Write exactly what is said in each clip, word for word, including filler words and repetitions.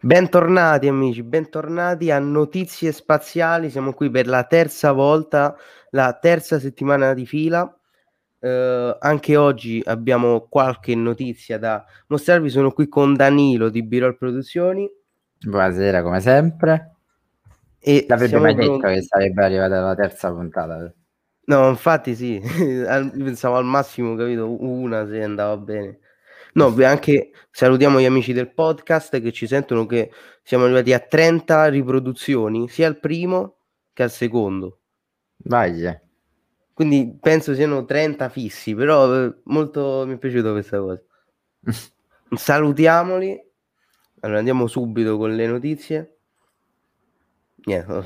Bentornati amici, bentornati a Notizie Spaziali. Siamo qui per la terza volta, la terza settimana di fila. Eh, anche oggi abbiamo qualche notizia da mostrarvi. Sono qui con Danilo di B-Roll Produzioni. Buonasera, come sempre. E l'avrebbe mai detto con... che sarebbe arrivata la terza puntata? No, infatti sì, pensavo al massimo, capito, una se andava bene. No, anche salutiamo gli amici del podcast che ci sentono, che siamo arrivati a trenta riproduzioni, sia al primo che al secondo. Vai. Quindi penso siano trenta fissi, però molto mi è piaciuta questa cosa. Salutiamoli. Allora andiamo subito con le notizie. Niente, ho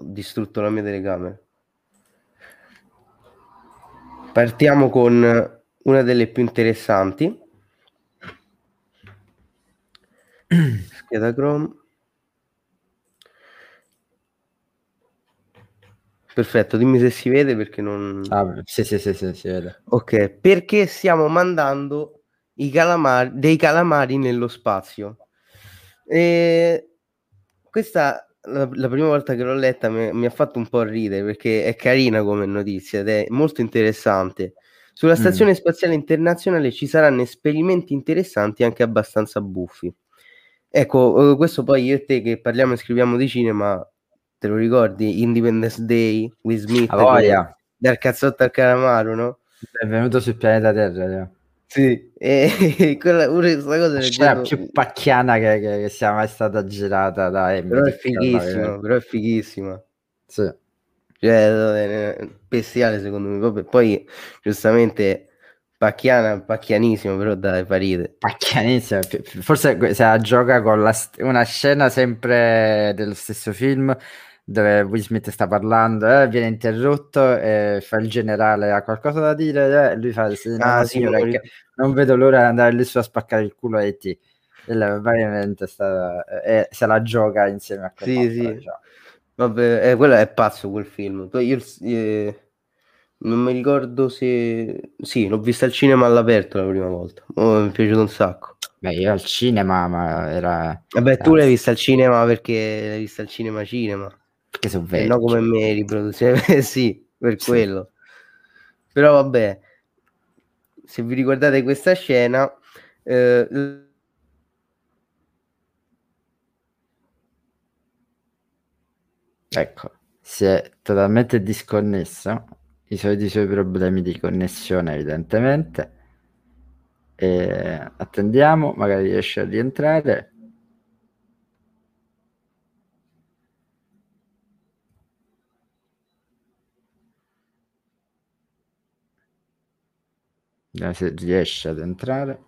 distrutto la mia telecamera. Partiamo con una delle più interessanti. Scheda Chrome. Perfetto, dimmi se si vede perché non... Ah, sì, sì, sì, sì, si vede. Ok, perché stiamo mandando i calamari, dei calamari nello spazio. E questa... La, la prima volta che l'ho letta mi, mi ha fatto un po' ridere perché è carina come notizia ed è molto interessante. Sulla stazione mm. spaziale internazionale ci saranno esperimenti interessanti, anche abbastanza buffi. Ecco, questo poi io e te che parliamo e scriviamo di cinema, te lo ricordi? Independence Day, Will Smith, oh, yeah. Dal cazzotto al calamaro, no? È venuto sul pianeta Terra, yeah. Sì, e quella, questa cosa è la più pacchiana che, che, che sia mai stata girata da Emmy. Però è fighissima, però è fighissima. Sì. Cioè, è bestiale secondo me. Proprio. Poi, giustamente, pacchiana, pacchianissimo, però dai, parite. Pacchianissimo, forse se la gioca con la, una scena sempre dello stesso film dove Will Smith sta parlando, eh, viene interrotto e fa il generale, ha qualcosa da dire, eh, lui fa sì, ah, no, sì, signore, non vedo l'ora di andare lì su a spaccare il culo a E T, veramente eh, se la gioca insieme a quella. Sì, sì. Diciamo. Vabbè, eh, quello è pazzo quel film. Io eh, non mi ricordo se sì, l'ho vista al cinema all'aperto la prima volta, oh, mi è piaciuto un sacco. Beh, io al cinema, ma era vabbè, tu l'hai vista al cinema perché l'hai vista al cinema cinema che sono vecchio, no, come me riproduzione. Sì, per sì. Quello però vabbè, se vi ricordate questa scena eh... ecco, si è totalmente disconnesso, i soliti suoi problemi di connessione evidentemente, e attendiamo magari riesce a rientrare. Se riesce ad entrare,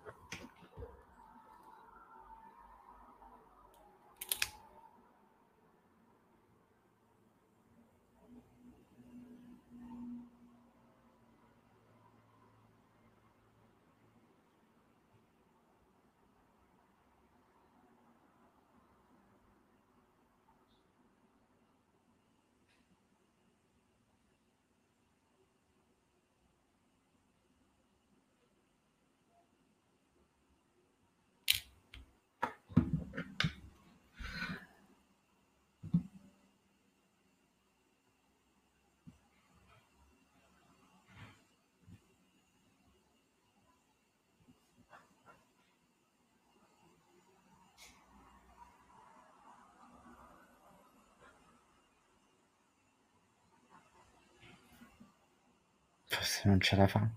se non ce la fa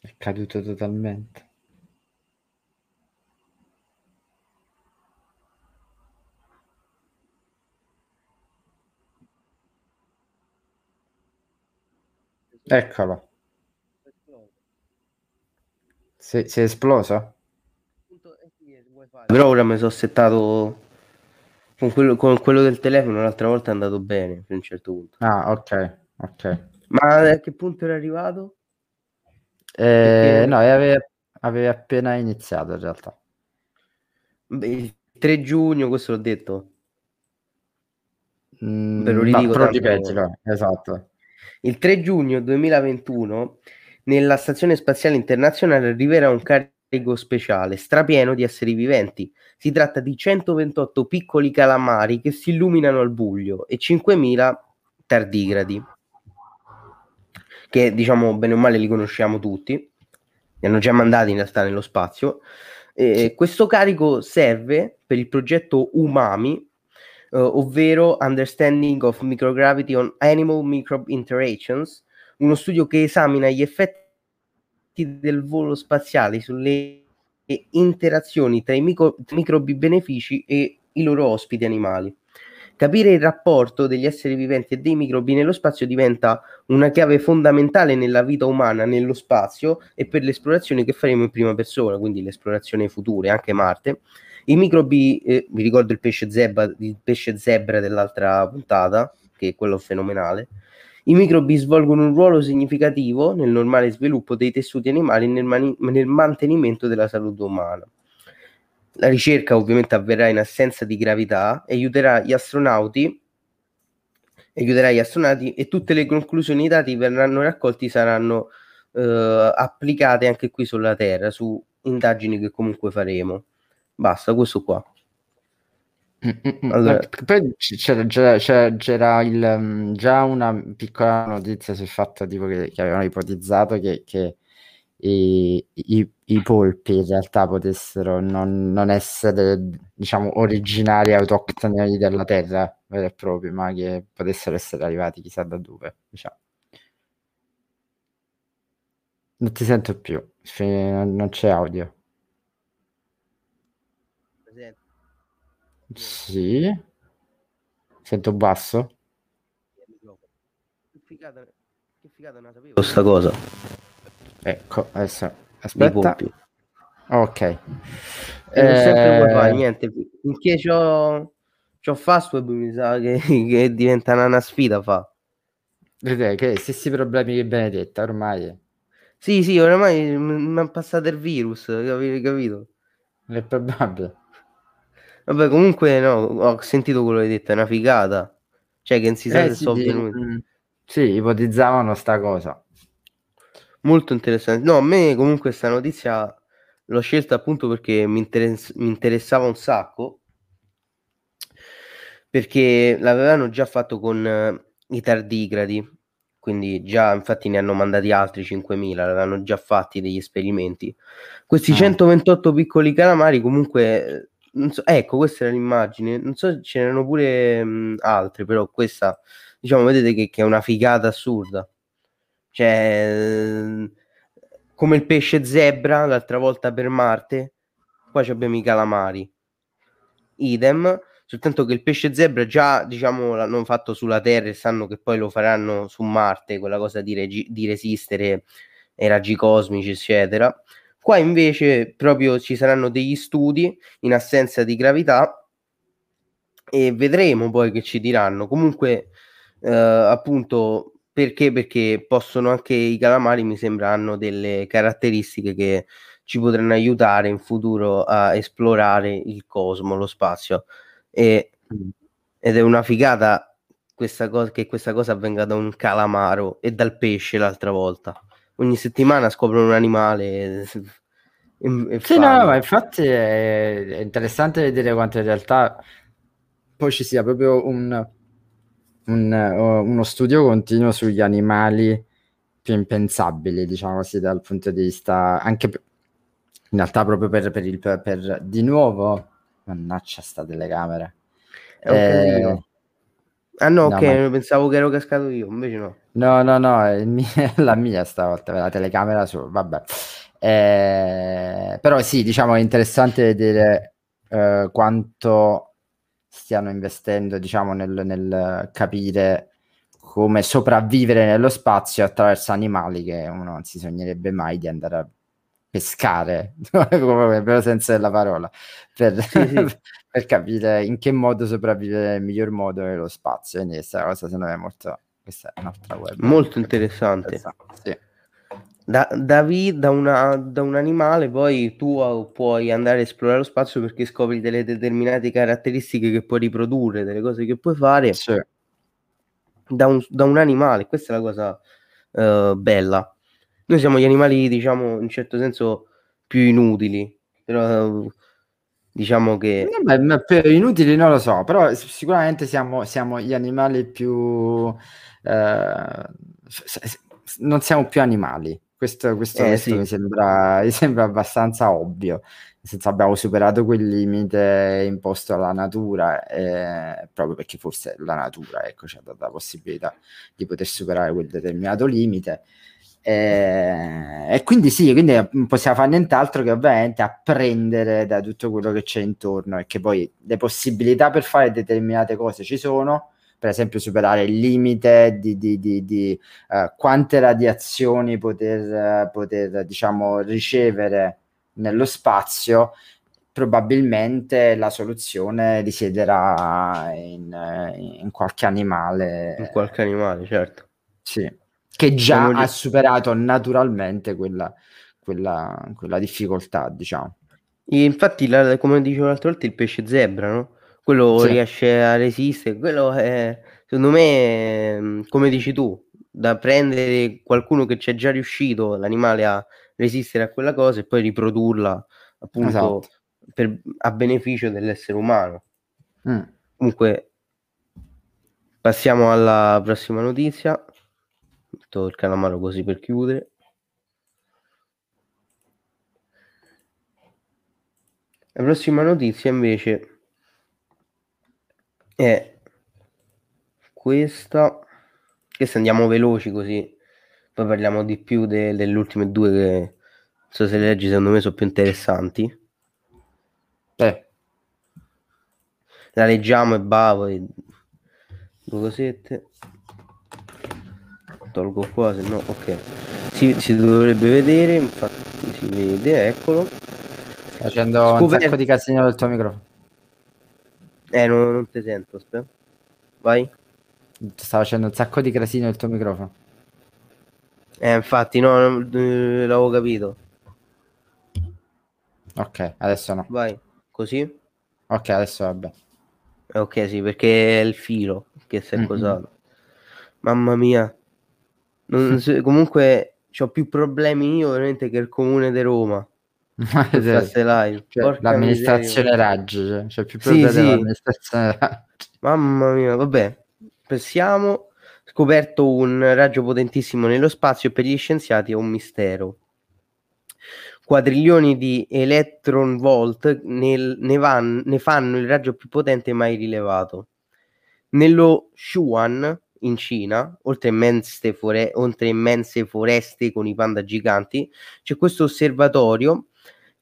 è caduto totalmente. Eccolo, si, si è esploso, però ora mi sono settato Con quello, con quello del telefono. L'altra volta è andato bene a un certo punto. Ah, ok, ok. Ma a che punto era arrivato? Eh, Perché... No, aveva, aveva appena iniziato in realtà. Beh, il tre giugno, questo l'ho detto. Mm, Ve lo ridico, però ripeti, no? Esatto. Il tre giugno duemilaventuno nella Stazione Spaziale Internazionale arriverà un carico speciale strapieno di esseri viventi. Si tratta di centoventotto piccoli calamari che si illuminano al buio e cinquemila tardigradi, che diciamo bene o male li conosciamo tutti, li hanno già mandati in realtà nello spazio. Eh, questo carico serve per il progetto UMAMI, eh, ovvero Understanding of Microgravity on Animal Microbe Interactions, uno studio che esamina gli effetti del volo spaziale sulle interazioni tra i micro- microbi benefici e i loro ospiti animali. Capire il rapporto degli esseri viventi e dei microbi nello spazio diventa una chiave fondamentale nella vita umana nello spazio e per le esplorazioni che faremo in prima persona, quindi le esplorazioni future, anche Marte. I microbi, eh, vi ricordo il pesce zebra, il pesce zebra dell'altra puntata, che è quello fenomenale. I microbi svolgono un ruolo significativo nel normale sviluppo dei tessuti animali e nel, mani- nel mantenimento della salute umana. La ricerca ovviamente avverrà in assenza di gravità e aiuterà gli astronauti, aiuterà gli astronauti e tutte le conclusioni e i dati verranno raccolti saranno eh, applicate anche qui sulla Terra, su indagini che comunque faremo. Basta, questo qua. Allora. Poi c'era, c'era, c'era, c'era il, già una piccola notizia sul fatto tipo, che, che avevano ipotizzato che, che i, i, i polpi in realtà potessero non, non essere, diciamo, originari autoctoni della Terra veri e propri, ma che potessero essere arrivati chissà da dove, diciamo. Non ti sento più, non c'è audio. Sì, sento basso. Che figata, che figata, non sapevo questa cosa. Ecco, adesso aspetta. Ok, eh, non sempre fare, niente. Finché c'ho, c'ho Fastweb mi sa che, che diventa una sfida. Fa vedete che stessi problemi che Benedetta ormai. Sì, sì, ormai mi è passato il virus. Capito? È probabile. Vabbè, comunque no, ho sentito quello che hai detto, è una figata. Cioè che non si sa eh, se sì, sono venuti. Sì, ipotizzavano sta cosa. Molto interessante. No, a me comunque sta notizia l'ho scelta appunto perché mi, interess- mi interessava un sacco. Perché l'avevano già fatto con eh, i tardigradi. Quindi già, infatti ne hanno mandati altri cinquemila, l'avevano già fatti degli esperimenti. Questi ah. centoventotto piccoli calamari comunque... Non so, ecco, questa era l'immagine. Non so, ce n'erano pure mh, altre, però questa, diciamo, vedete che, che è una figata assurda. Cioè, come il pesce zebra l'altra volta per Marte, qua abbiamo i calamari. Idem, soltanto che il pesce zebra già, diciamo, l'hanno fatto sulla Terra e sanno che poi lo faranno su Marte, quella cosa di, regi- di resistere ai raggi cosmici, eccetera. Qua invece proprio ci saranno degli studi in assenza di gravità e vedremo poi che ci diranno. Comunque, eh, appunto, perché? Perché possono anche i calamari, mi sembra, hanno delle caratteristiche che ci potranno aiutare in futuro a esplorare il cosmo, lo spazio. E, ed è una figata questa cosa, che questa cosa avvenga da un calamaro e dal pesce l'altra volta. Ogni settimana scoprono un animale. E, e sì, fanno. No, ma infatti è, è interessante vedere quanto in realtà poi ci sia proprio un, un, uno studio continuo sugli animali più impensabili, diciamo così, dal punto di vista anche in realtà proprio per, per il per, per di nuovo. Mannaggia, sta telecamera. È un eh, ah no, no ok, ma... pensavo che ero cascato io, invece no. No, no, no, è mia, la mia stavolta, la telecamera su, vabbè. Eh, però sì, diciamo, è interessante vedere eh, quanto stiano investendo, diciamo, nel, nel capire come sopravvivere nello spazio attraverso animali che uno non si sognerebbe mai di andare a pescare, però senza la parola, per, sì, sì. per capire in che modo sopravvivere nel miglior modo nello spazio. Quindi questa cosa secondo me è molto... Questa è un'altra web. Molto interessante. Sì. Da, da, vi, da, una, da un animale poi tu puoi andare a esplorare lo spazio perché scopri delle determinate caratteristiche che puoi riprodurre, delle cose che puoi fare. Sì. da un, da un animale. Questa è la cosa uh, bella. Noi siamo gli animali, diciamo, in un certo senso più inutili, però uh, diciamo che eh, ma, ma per inutili non lo so, però sicuramente siamo, siamo gli animali più eh, non siamo più animali. Questo, questo, eh, questo sì. mi, sembra, mi sembra abbastanza ovvio, nel senso abbiamo superato quel limite imposto alla natura, eh, proprio perché forse la natura, ecco, ci ha dato la possibilità di poter superare quel determinato limite. Eh, e quindi sì, quindi non possiamo fare nient'altro che ovviamente apprendere da tutto quello che c'è intorno, e che poi le possibilità per fare determinate cose ci sono, per esempio superare il limite di, di, di, di uh, quante radiazioni poter, uh, poter diciamo ricevere nello spazio. Probabilmente la soluzione risiederà in, in qualche animale, in qualche animale, certo, sì, che già ha superato naturalmente quella, quella, quella difficoltà, diciamo. E infatti, la, come dicevo l'altra volta, il pesce zebra, no? Quello sì. riesce a resistere, quello è, secondo me, come dici tu, da prendere qualcuno che c'è già riuscito, l'animale, a resistere a quella cosa e poi riprodurla, appunto, esatto, per, a beneficio dell'essere umano. Mm. Comunque, passiamo alla prossima notizia. Metto il calamaro così per chiudere. La prossima notizia invece è questa. Questa andiamo veloci così poi parliamo di più de- delle ultime due, che non so se le leggi, secondo me sono più interessanti. Beh, la leggiamo e bavo e... due cosette. Tolgo qua, se no, ok, si, si dovrebbe vedere, infatti si vede, eccolo. Sto facendo Scoperto. un sacco di casino del tuo microfono. Eh, non, non ti sento, aspetta. Vai. Sta facendo un sacco di casino del tuo microfono. Eh, infatti, no, non, eh, l'avevo capito. Ok, adesso no. Vai, così? Ok, adesso vabbè. Ok, sì, perché è il filo che si è cosato. Mm-hmm. Mamma mia. Non so, comunque ho più problemi io veramente che il comune di Roma. Live. Cioè, l'amministrazione Raggi, cioè, c'è più problemi sì, dell'amministrazione sì. Raggi. Mamma mia, vabbè. Pensiamo, scoperto un raggio potentissimo nello spazio e per gli scienziati è un mistero. Quadrilioni di electron volt nel, ne, van, ne fanno il raggio più potente mai rilevato. Nello Sichuan, in Cina, oltre immense, fore- oltre immense foreste con i panda giganti, c'è questo osservatorio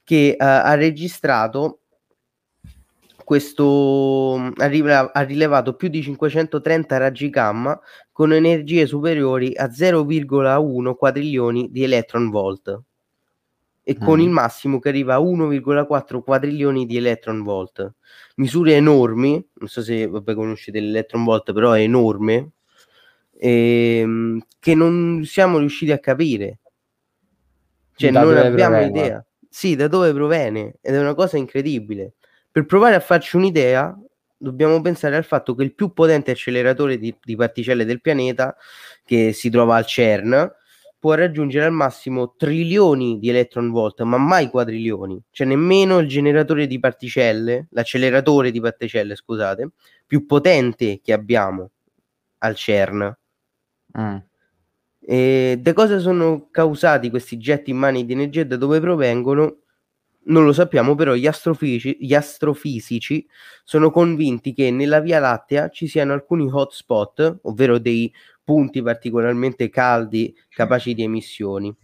che uh, ha registrato questo ha, rile- ha rilevato più di cinquecentotrenta raggi gamma con energie superiori a zero virgola uno quadrilioni di electron volt e mm. con il massimo che arriva a uno virgola quattro quadrilioni di electron volt. Misure enormi, non so se vabbè, conoscete l'electron volt, però è enorme. Ehm, che non siamo riusciti a capire, cioè da non abbiamo proviene, idea ma... sì, da dove proviene, ed è una cosa incredibile. Per provare a farci un'idea dobbiamo pensare al fatto che il più potente acceleratore di, di particelle del pianeta, che si trova al CERN, può raggiungere al massimo trilioni di electron volt, ma mai quadrilioni. Cioè nemmeno il generatore di particelle, l'acceleratore di particelle, scusate, più potente che abbiamo al CERN. Mm. E da cosa sono causati questi getti immani di energia, da dove provengono non lo sappiamo, però gli astrofisici, gli astrofisici sono convinti che nella Via Lattea ci siano alcuni hotspot, ovvero dei punti particolarmente caldi capaci di emissioni.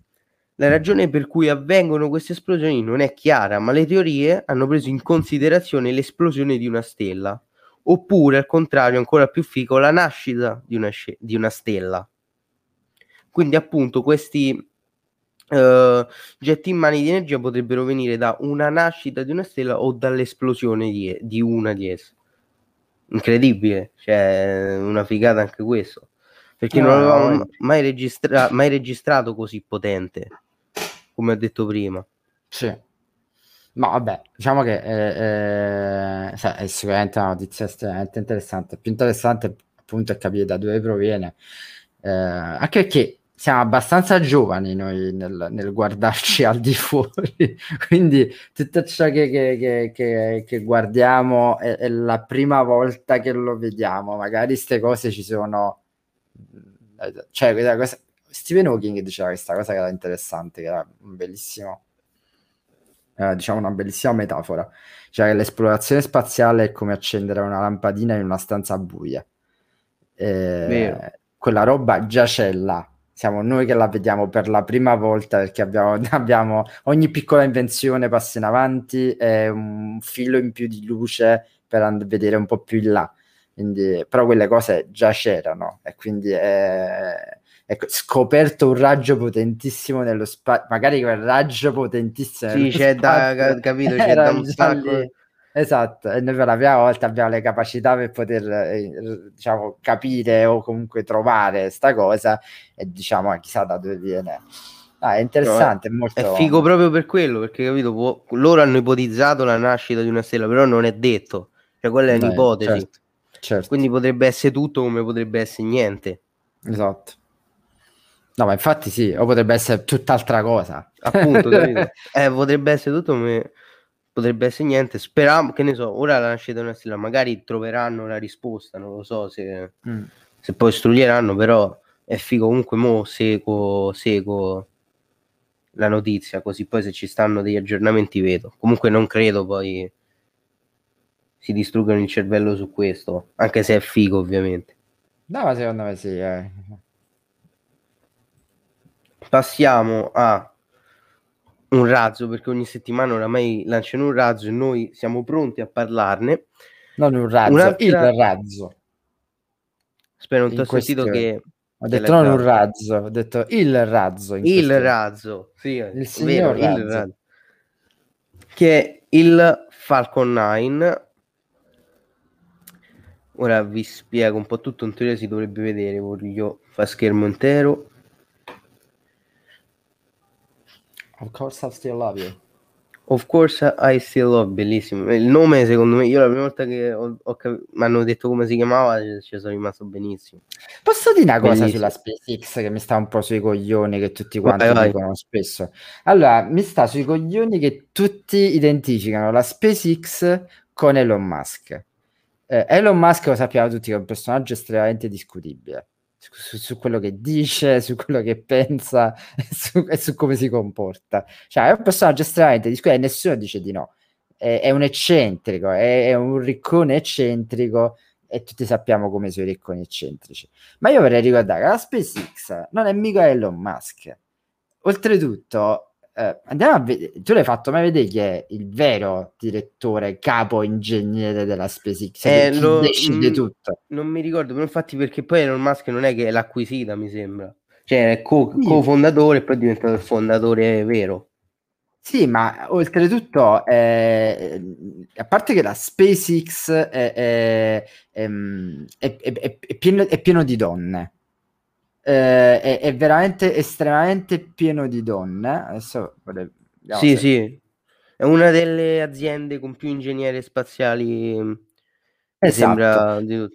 La ragione per cui avvengono queste esplosioni non è chiara, ma le teorie hanno preso in considerazione l'esplosione di una stella, oppure al contrario, ancora più figo, la nascita di una, sc- di una stella. Quindi appunto questi eh, getti immani di energia potrebbero venire da una nascita di una stella o dall'esplosione di, di una di esse. Incredibile, cioè una figata anche questo, perché no, non avevamo no. mai, registra- mai registrato così potente, come ho detto prima. Sì. Ma vabbè, diciamo che eh, eh, è sicuramente una notizia estremamente interessante, più interessante appunto, e capire da dove proviene, eh, anche perché siamo abbastanza giovani noi nel, nel guardarci al di fuori, quindi tutto ciò che, che, che, che, che guardiamo è, è la prima volta che lo vediamo, magari queste cose ci sono, cioè questa cosa, Stephen Hawking diceva questa cosa che era interessante, che era un bellissimo, eh, diciamo una bellissima metafora, cioè che l'esplorazione spaziale è come accendere una lampadina in una stanza buia, eh, quella roba già c'è là, siamo noi che la vediamo per la prima volta, perché abbiamo, abbiamo ogni piccola invenzione, passa in avanti, è un filo in più di luce per and- vedere un po' più in là, quindi, però quelle cose già c'erano, e quindi è, è scoperto un raggio potentissimo nello spazio, magari quel raggio potentissimo sì, c'è spazio, da, capito, c'è da un sacco lì. Esatto, e noi per la prima volta abbiamo le capacità per poter, eh, diciamo, capire o comunque trovare sta cosa, e diciamo ah, chissà da dove viene. Ah, è interessante, no, è, molto... è figo proprio per quello, perché capito, può... loro hanno ipotizzato la nascita di una stella, però non è detto, cioè quella è Beh, un'ipotesi, certo, certo. Quindi potrebbe essere tutto come potrebbe essere niente. Esatto. No, ma infatti sì, o potrebbe essere tutt'altra cosa. Appunto, capito? Eh, potrebbe essere tutto come... potrebbe essere niente, speriamo, che ne so, ora la nascita di una stella, magari troveranno la risposta, non lo so se, mm. se poi studieranno, però è figo comunque, mo seguo, seguo la notizia, così poi se ci stanno degli aggiornamenti vedo, comunque non credo poi si distruggano il cervello su questo, anche se è figo ovviamente. No, ma secondo me sì, eh. Passiamo a... un razzo, perché ogni settimana oramai lanciano un razzo e noi siamo pronti a parlarne. Non un razzo, Un'altra... il razzo. Spero non ti ho sentito che... Ho detto non un razzo, ho detto il razzo. In il razzo, sì, il signor vero, razzo. Il razzo. Che è il Falcon nove. Ora vi spiego un po' tutto, in teoria si dovrebbe vedere, voglio fare schermo intero. Of Course I Still Love You. Of Course I Still Love, bellissimo. Il nome secondo me, io la prima volta che ho, ho cap- mi hanno detto come si chiamava, ci sono rimasto benissimo. Posso dire una bellissimo. cosa sulla SpaceX che mi sta un po' sui coglioni, che tutti quanti vai, dicono vai. spesso. Allora, mi sta sui coglioni che tutti identificano la SpaceX con Elon Musk. Eh, Elon Musk lo sappiamo tutti che è un personaggio estremamente discutibile. Su, su quello che dice, su quello che pensa e su, e su come si comporta, cioè è un personaggio estremamente discutibile, nessuno dice di no, è, è un eccentrico, è, è un riccone eccentrico e tutti sappiamo come sono i ricconi eccentrici, ma io vorrei ricordare che la SpaceX non è mica Elon Musk, oltretutto eh, andiamo a vedere, tu l'hai fatto mai vedere chi è il vero direttore, capo ingegnere della SpaceX, eh, che lo, decide mh, tutto non mi ricordo, però infatti perché poi Elon Musk non è che l'ha acquisita, mi sembra, cioè è co- sì. cofondatore e poi è diventato il fondatore vero. Sì, ma oltretutto eh, a parte che la SpaceX è, è, è, è, è, è, pieno, è pieno di donne. Eh, è, è veramente estremamente pieno di donne. Adesso vorrei, sì, se... sì, è una delle aziende con più ingegneri spaziali, esatto. Sembra di...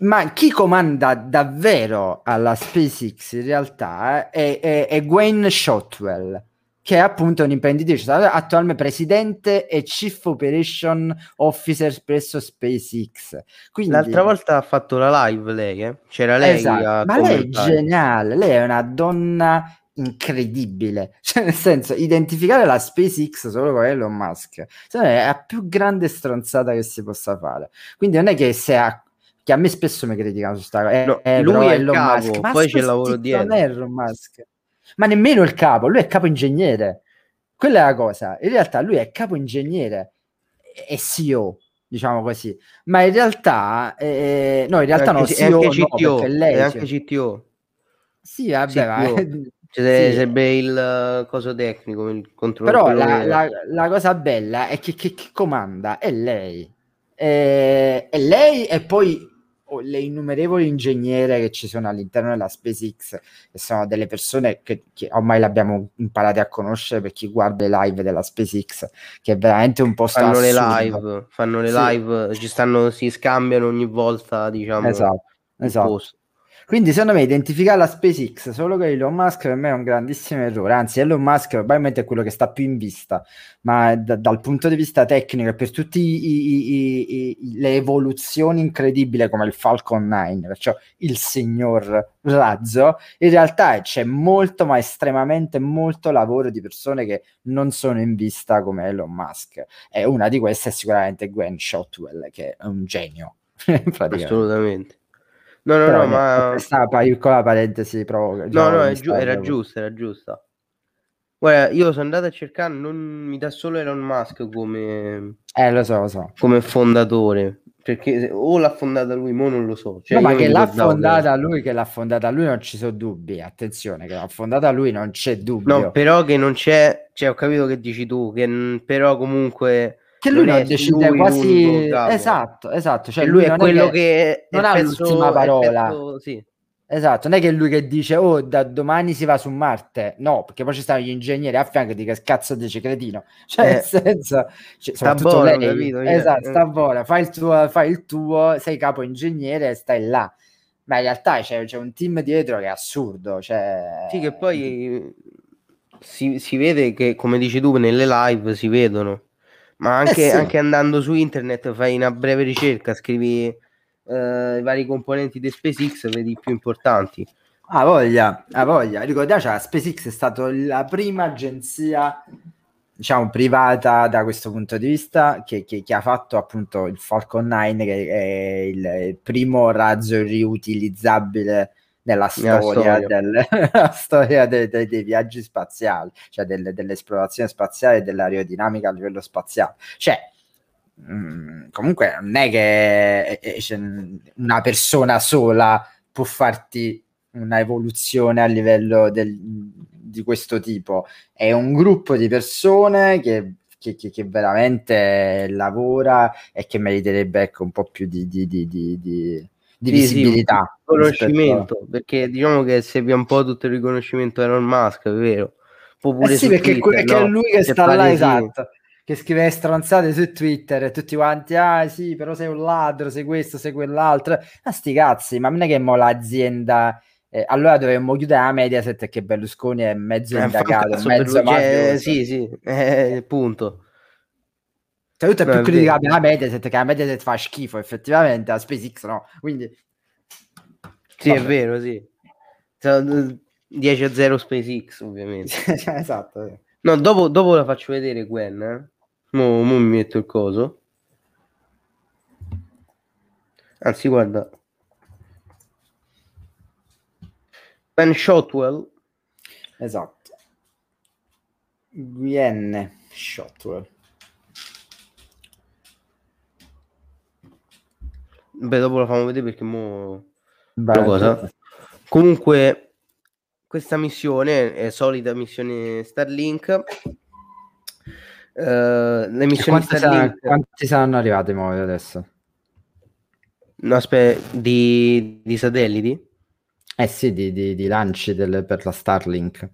Ma chi comanda davvero alla SpaceX in realtà è, è, è Gwynne Shotwell, che è appunto un imprenditore, attualmente presidente e Chief Operation Officer presso SpaceX. Quindi, l'altra volta ha fatto la live lei, eh? C'era lei. Esatto. A ma lei è geniale, lei è una donna incredibile, cioè nel senso, identificare la SpaceX solo con Elon Musk, cioè, è la più grande stronzata che si possa fare. Quindi non è che se ha... che a me spesso mi criticano su sta cosa, eh, no, eh, lui è Elon cavo, Musk, ma poi c'è il lavoro dietro. Non è Elon Musk. Ma nemmeno il capo, lui è capo ingegnere, quella è la cosa, in realtà lui è capo ingegnere e C E O, diciamo così, ma in realtà eh, no, in realtà anche, no, C E O anche C T O, no, perché lei è anche C T O, sì, vabbè, C T O. Cioè, sì. Sarebbe il uh, coso tecnico, il controllo, però la, la, la cosa bella è che, che, che comanda è lei, eh, è lei e poi o le innumerevoli ingegnere che ci sono all'interno della SpaceX, che sono delle persone che, che ormai l'abbiamo imparate a conoscere per chi guarda le live della SpaceX, che è veramente un posto fanno assurdo. le live, fanno le sì. live, ci stanno, si scambiano ogni volta, diciamo. Esatto, esatto. Posto. Quindi secondo me identificare la SpaceX solo con Elon Musk per me è un grandissimo errore, anzi Elon Musk probabilmente è quello che sta più in vista, ma d- dal punto di vista tecnico e per tutte le evoluzioni incredibili come il Falcon nove, perciò il signor razzo, in realtà c'è molto ma estremamente molto lavoro di persone che non sono in vista come Elon Musk, e una di queste è sicuramente Gwynne Shotwell, che è un genio. Assolutamente. No, no, però no, ma questa piccola parentesi provoca. No, no, giu- era proprio. giusta, era giusta. Guarda, io sono andato a cercare, non mi dà solo Elon Musk come eh, lo so, lo so. come fondatore, perché o l'ha fondata lui, mo non lo so. Cioè, no, ma che l'ha fondata quello. lui, che l'ha fondata lui non ci sono dubbi, attenzione, che l'ha fondata lui non c'è dubbio. No, però che non c'è, cioè ho capito che dici tu, che però comunque che lui non, non decide lui quasi esatto esatto cioè lui, lui è quello è che, che non ha penso, l'ultima parola penso, sì. esatto, non è che è lui che dice oh da domani si va su Marte, no, perché poi ci stanno gli ingegneri a fianco di che cazzo dice cretino, cioè eh. nel senso cioè, sta buona, capito, esatto eh. sta buona, fai il tuo fai il tuo sei capo ingegnere e stai là, ma in realtà c'è, c'è un team dietro che è assurdo, cioè sì, che poi si, si vede che come dici tu nelle live si vedono. Ma anche, eh sì. anche andando su internet fai una breve ricerca, scrivi eh, i vari componenti di SpaceX, vedi i più importanti. Ah voglia, ah voglia. Ricordiamoci, la SpaceX è stata la prima agenzia, diciamo, privata da questo punto di vista, che, che, che ha fatto appunto il Falcon nove, che è il, il primo razzo riutilizzabile nella storia, storia. Del, la storia dei, dei, dei viaggi spaziali, cioè delle, dell'esplorazione spaziale e dell'aerodinamica a livello spaziale, cioè mh, comunque non è che è, è, una persona sola può farti una evoluzione a livello del, di questo tipo, è un gruppo di persone che Che, che, che veramente lavora e che meriterebbe, ecco, un po' più di, di, di, di, di... di visibilità, sì, sì, riconoscimento, rispetto... perché diciamo che serve un po' tutto il riconoscimento a Elon Musk, è vero, può pure eh sì, perché Twitter, no? È lui che se sta là, esatto, che scrive stronzate su Twitter e tutti quanti ah sì però sei un ladro, sei questo, sei quell'altro, ah sti cazzi, ma non è che mo l'azienda eh, allora dovremmo chiudere la Mediaset che Berlusconi è mezzo eh, indagato, mezzo mafioso, sì sì eh, punto. Cioè, tutto è più criticabile la Mediaset, che la Mediaset fa schifo effettivamente, la SpaceX no, quindi sì, vabbè. È vero, sì, dieci a zero SpaceX ovviamente. Esatto, sì. No, dopo, dopo la faccio vedere Gwynne, eh. mo, mo mi metto il coso, anzi guarda Gwynne Shotwell, esatto, Gwynne Shotwell. Beh, dopo la fanno vedere perché mo... Beh, cosa. Comunque questa missione è solita missione Starlink. Uh, le missioni Starlink sa, quanti saranno arrivate mo adesso? No, aspetta, di, di satelliti? Eh sì, di, di, di lanci del, per la Starlink.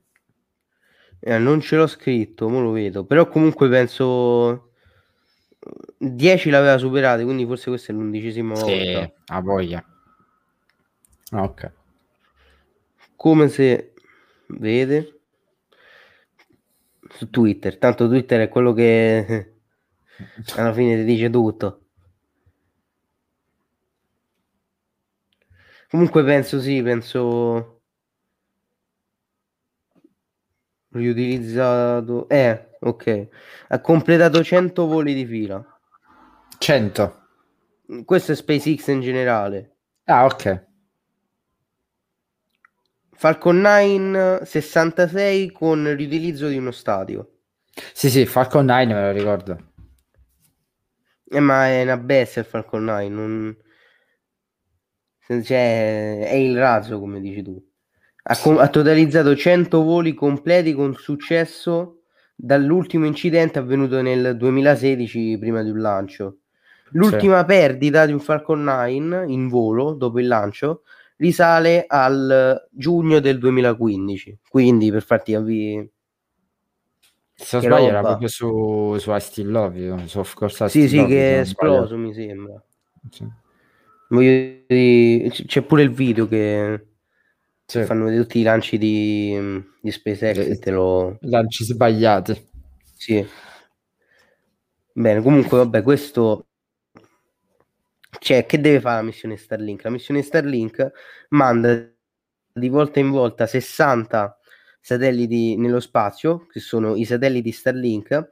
Eh, non ce l'ho scritto, mo lo vedo, però comunque penso dieci l'aveva superato, quindi forse questa è l'undicesima sì, volta. A voglia. Ok. Come se vede su Twitter, tanto Twitter è quello che alla fine ti dice tutto. Comunque penso sì, penso riutilizzato. Eh ok, ha completato cento voli di fila. cento Questo è SpaceX in generale. Ah, ok. Falcon nove sessantasei con riutilizzo di uno stadio. Sì, sì, Falcon nove me lo ricordo. Eh, ma è una bestia il Falcon nove, non... cioè, è il razzo, come dici tu. Ha, com- ha totalizzato cento voli completi con successo dall'ultimo incidente avvenuto nel duemilasedici prima di un lancio. L'ultima sì. perdita di un Falcon nove in volo dopo il lancio risale al giugno del duemilaquindici, quindi per farti capire. Se non sbaglio era proprio su, su I Still Love You, su Of Course I Still Love You. Sì, sì, che è esploso, mi sembra. Sì. C'è pure il video che sì. fanno vedere tutti i lanci di, di SpaceX e te lo... lanci sbagliati. Sì. Bene, comunque vabbè, questo... Cioè, che deve fare la missione Starlink? La missione Starlink manda di volta in volta sessanta satelliti nello spazio, che sono i satelliti Starlink,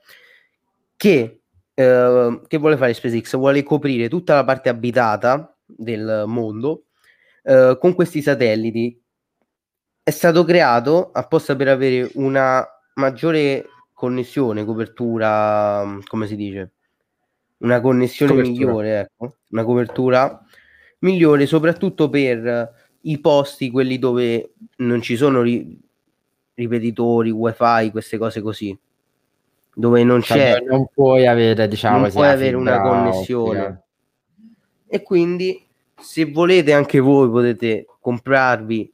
che, eh, che vuole fare SpaceX? Vuole coprire tutta la parte abitata del mondo eh, con questi satelliti. È stato creato apposta per avere una maggiore connessione, copertura, come si dice? Una connessione copertura. migliore, ecco, una copertura migliore, soprattutto per i posti, quelli dove non ci sono ri- ripetitori, wifi, queste cose così, dove non c'è, cioè, non puoi avere, diciamo, non puoi avere una connessione. Opera. E quindi, se volete anche voi potete comprarvi,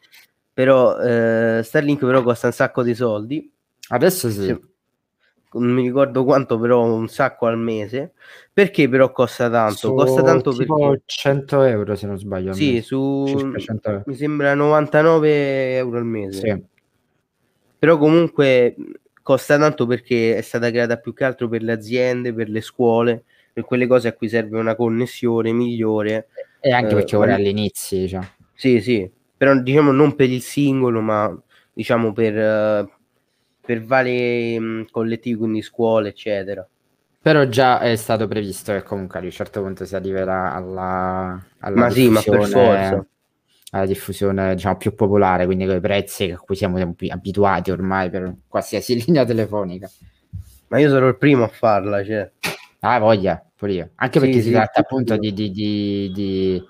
però eh, Starlink però costa un sacco di soldi. Adesso sì. Se, non mi ricordo quanto, però un sacco al mese. Perché però costa tanto? Su, costa tanto tipo perché... cento euro se non sbaglio. Sì, su... cento euro. Mi sembra novantanove euro al mese. Sì. Però comunque costa tanto perché è stata creata più che altro per le aziende, per le scuole, per quelle cose a cui serve una connessione migliore. E anche perché eh, ora per... all'inizio, diciamo. Sì, sì. Però diciamo non per il singolo, ma diciamo per... Uh, per vari mh, collettivi, quindi scuole eccetera. Però già è stato previsto che comunque a un certo punto si arriverà alla, alla ma diffusione, sì, ma per forza. Alla diffusione diciamo più popolare, quindi con i prezzi a cui siamo abituati ormai per qualsiasi linea telefonica. Ma io sarò il primo a farla, cioè. Ah, voglia, pure io. Anche sì, perché sì, si tratta appunto di di, di, di,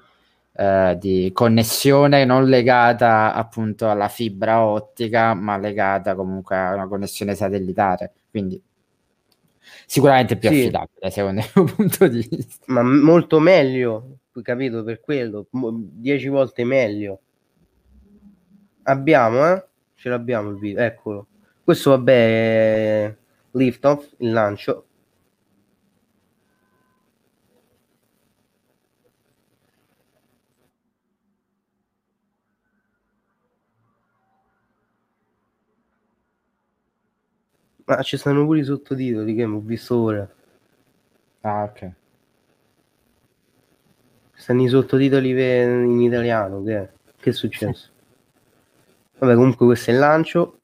eh, di connessione non legata appunto alla fibra ottica, ma legata comunque a una connessione satellitare, quindi sicuramente più sì. affidabile secondo il mio punto di vista, ma molto meglio, capito, per quello dieci volte meglio. Abbiamo eh? ce l'abbiamo il video, eccolo. Questo vabbè è lift off, il lancio. Ma ci stanno pure i sottotitoli che ho visto ora. Ah, ok. Stanno i sottotitoli per... in italiano, che è? Che è successo? Sì. Vabbè, comunque questo è il lancio.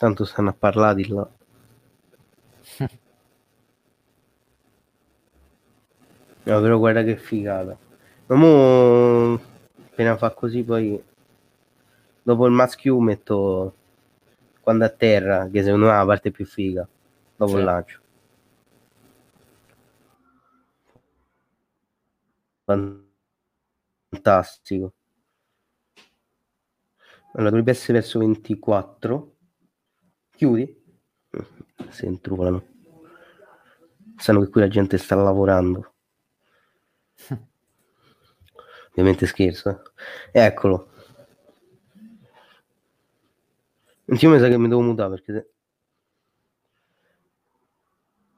Tanto stanno a parlare di là. No, però guarda che figata. Ma mo appena fa così poi dopo il maschio metto quando a terra, che secondo me è la parte più figa dopo sì. il lancio. Fantastico. Allora dovrebbe essere verso ventiquattro. Chiudi? Si intrupolano. Sanno che qui la gente sta lavorando. Ovviamente scherzo. Eh? Eccolo. Io mi sa che mi devo mutare perché...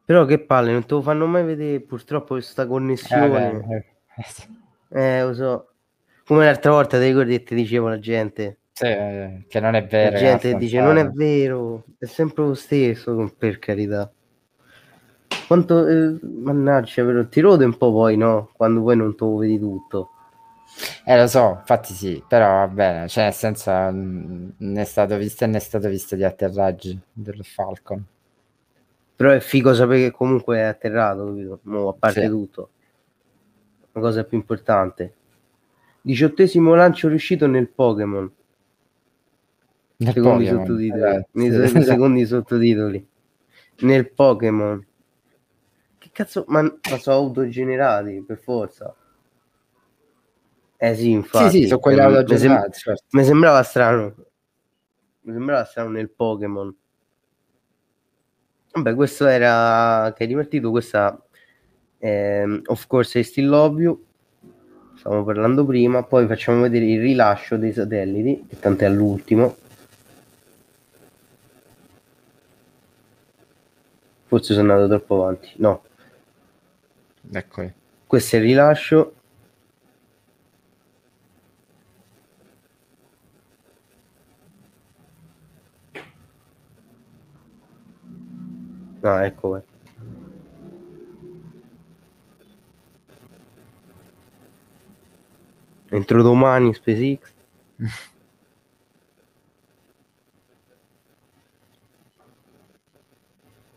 Però che palle, non te lo fanno mai vedere purtroppo questa connessione. Eh, lo so. Come l'altra volta ti ricordi che ti dicevo la gente... Sì, che non è vero, la gente dice non è vero, è sempre lo stesso, per carità. Quanto eh, mannaggia, però ti rode un po' poi, no? Quando poi non tu vedi tutto. Eh, lo so, infatti sì, però va bene, cioè nel senso ne è stato visto e ne è stato visto di atterraggi del Falcon. Però è figo sapere che comunque è atterrato, capito? No, a parte sì. tutto. La cosa più importante. Diciottesimo lancio riuscito nel Pokémon. Nel secondo Pokémon, sottotitoli, eh, nei sì. secondi sottotitoli nel Pokémon. Che cazzo, ma, ma sono autogenerati per forza. Eh sì, infatti. Sì, sì, sono quelli autogenerati. Sem- certo. Mi sembrava strano. Mi sembrava strano nel Pokémon. Vabbè, questo era che è divertito, questa eh, Of Course I Still Love You. Stavamo parlando prima, poi facciamo vedere il rilascio dei satelliti, che tanto è all'ultimo. Forse sono andato troppo avanti, no. Eccoli. Questo è il rilascio. Ah, ecco qua. Entro domani SpaceX.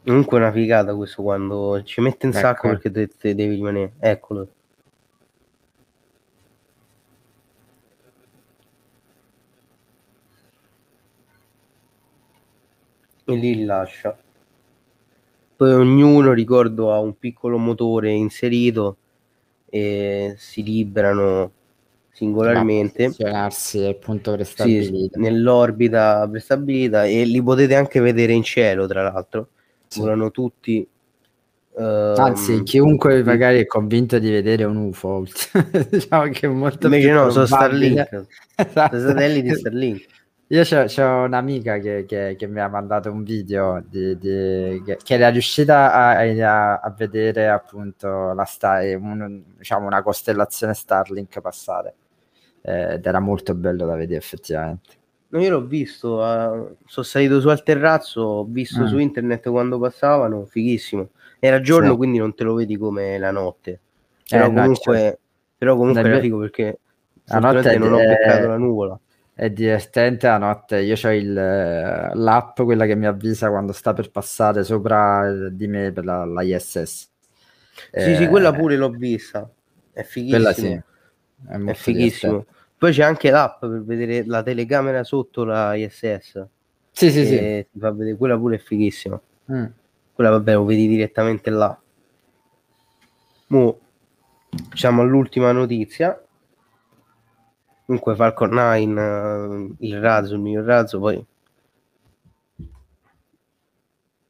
Comunque è una figata questo, quando ci mette un ecco. sacco perché te, te devi rimanere. Eccolo. E lì lascia. Poi ognuno, ricordo, ha un piccolo motore inserito e si liberano singolarmente al punto prestabilito, sì, nell'orbita prestabilita, e li potete anche vedere in cielo, tra l'altro. Sì. Volano tutti, ehm, anzi chiunque magari è convinto di vedere un U F O diciamo che è molto invece più no, sono Starlink. Esatto. Sono satelliti Starlink. Io c'ho, c'ho un'amica che, che, che mi ha mandato un video di, di, che, che era riuscita a, a, a vedere appunto la star, un, diciamo una costellazione Starlink passare, eh, ed era molto bello da vedere effettivamente. No, io l'ho visto, uh, sono salito su al terrazzo, ho visto mm. su internet quando passavano, fighissimo. Era giorno, sì. Quindi non te lo vedi come la notte, però eh, comunque, no, cioè, però comunque era figo perché la notte non è... ho beccato la nuvola. È divertente la notte. Io c'ho il, l'app, quella che mi avvisa quando sta per passare sopra di me per la, la I S S. Sì, eh, sì, quella pure l'ho vista. È fighissimo. Sì. È, è fighissimo. Poi c'è anche l'app per vedere la telecamera sotto la I S S. Sì, sì, sì. Ti fa vedere. Quella pure è fighissima. Mm. Quella, vabbè, lo vedi direttamente là. Mo, diciamo all'ultima notizia. Comunque Falcon nove, il razzo, il miglior razzo, poi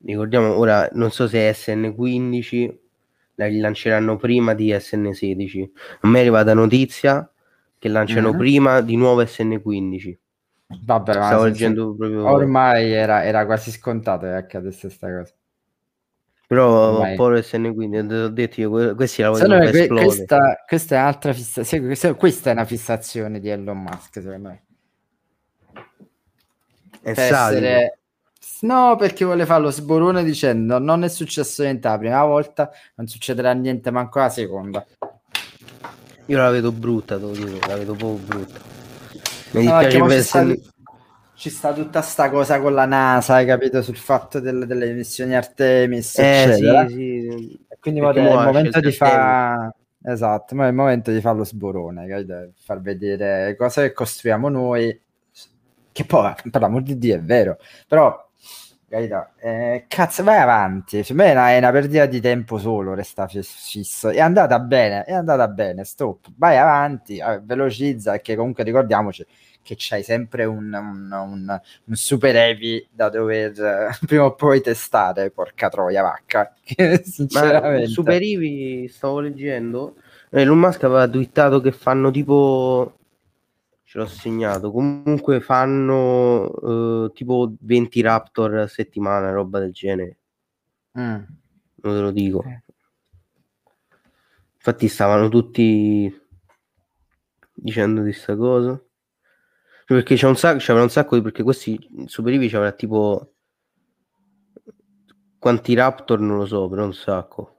ricordiamo, ora non so se S N quindici la lanceranno prima di S N sedici. A me è arrivata notizia che lanciano mm-hmm. prima di nuovo S N quindici. Vabbè, stavo leggendo se... proprio... Ormai era, era quasi scontato che accadesse sta cosa. Però un po' S N quindici ho detto io, questi la vogliono que- esplodere. Questa, questa è altra fissazione, questa è una fissazione di Elon Musk, secondo me. È per essere... No, perché vuole fare lo sborone dicendo non è successo niente la prima volta, non succederà niente manco la seconda. Io la vedo brutta, devo dire, la vedo poco brutta. Mi dispiace no, pensare... Ci sta tutta sta cosa con la NASA, hai capito, sul fatto del, delle missioni Artemis, eh, eccetera. Sì, sì. Quindi è il momento di fare esatto, ma è il momento di fare lo sborone, capito? Far vedere cose che costruiamo noi, che poi per l'amor di Dio è vero, però capito, eh, cazzo, vai avanti. Per me è una, è una perdita di tempo solo resta fisso. È andata bene, è andata bene, stop, vai avanti, eh, velocizza, perché comunque ricordiamoci che c'hai sempre un, un, un, un super heavy da dover eh, prima o poi testare, porca troia vacca. Sinceramente. Ma super heavy, stavo leggendo, Elon Musk aveva twittato che fanno tipo, ce l'ho segnato, comunque fanno eh, tipo venti Raptor a settimana, roba del genere. Mm. Non te lo dico. Okay. Infatti stavano tutti dicendo di sta cosa. Perché c'è un sacco, c'avrà un sacco di, perché questi super ivi c'avrà tipo quanti Raptor non lo so, però un sacco.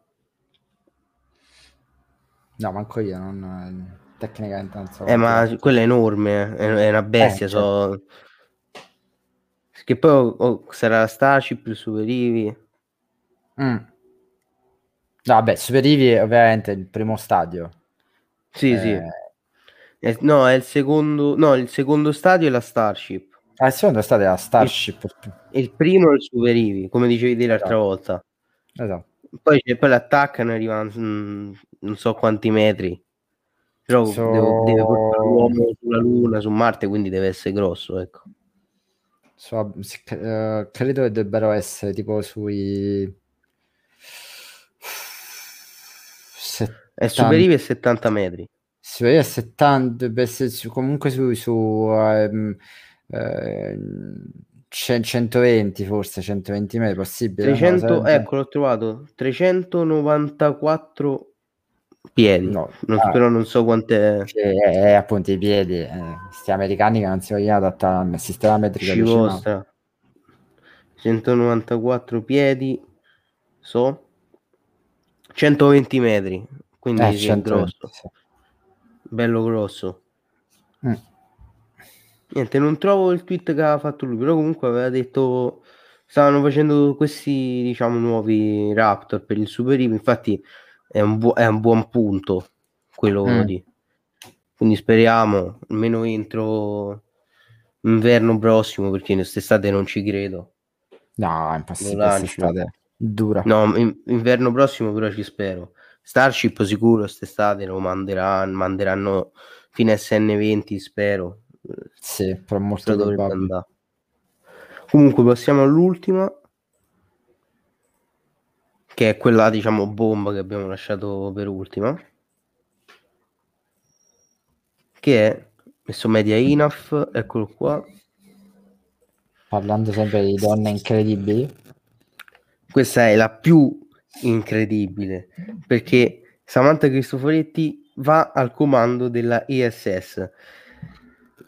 No, manco io non tecnicamente non so. Eh, ma quella è enorme, è, è una bestia, eh, certo. So che poi oh, sarà la Starship, il super ivi. Mm. No, vabbè, super ivi è ovviamente il primo stadio. Sì, eh... sì. No, è il secondo, no, il secondo stadio è la Starship. Ah, il secondo stadio è la Starship. Il, il primo è il Super Heavy, come dicevi te l'altra esatto. volta. Esatto. Poi, poi l'attaccano e arrivano mh, non so quanti metri. Però so... devo, deve portare l'uomo sulla Luna, su Marte, quindi deve essere grosso, ecco. So, eh, credo che dovrebbero essere tipo sui settanta... superivi ai settanta metri. Superivi a settanta, comunque su, su um, eh, centoventi, forse centoventi metri, è possibile. trecento, no? Ecco, l'ho trovato, trecentonovantaquattro piedi, no, non, ah, però non so quante è, appunto i piedi, eh, sti americani che non si vogliono adattare al sistema metrico. Ci vostra centonovantaquattro piedi, so centoventi metri, quindi eh, sì, è grosso, sì, bello grosso. Mm. Niente, non trovo il tweet che ha fatto lui, però comunque aveva detto stavano facendo questi, diciamo, nuovi Raptor per il Super Heavy, infatti è un, bu- è un buon punto quello mm. di, quindi speriamo almeno entro inverno prossimo, perché in quest'estate non ci credo, no, è impossibile, dura, no, in- inverno prossimo però ci spero. Starship sicuro quest'estate lo manderanno, manderanno fino a S N venti, spero. Sì, però molto dovrebbe andare. Comunque passiamo all'ultima, che è quella, diciamo, bomba che abbiamo lasciato per ultima, che è messo media I N A F, eccolo qua, parlando sempre di donne incredibili. Questa è la più incredibile, perché Samantha Cristoforetti va al comando della I S S.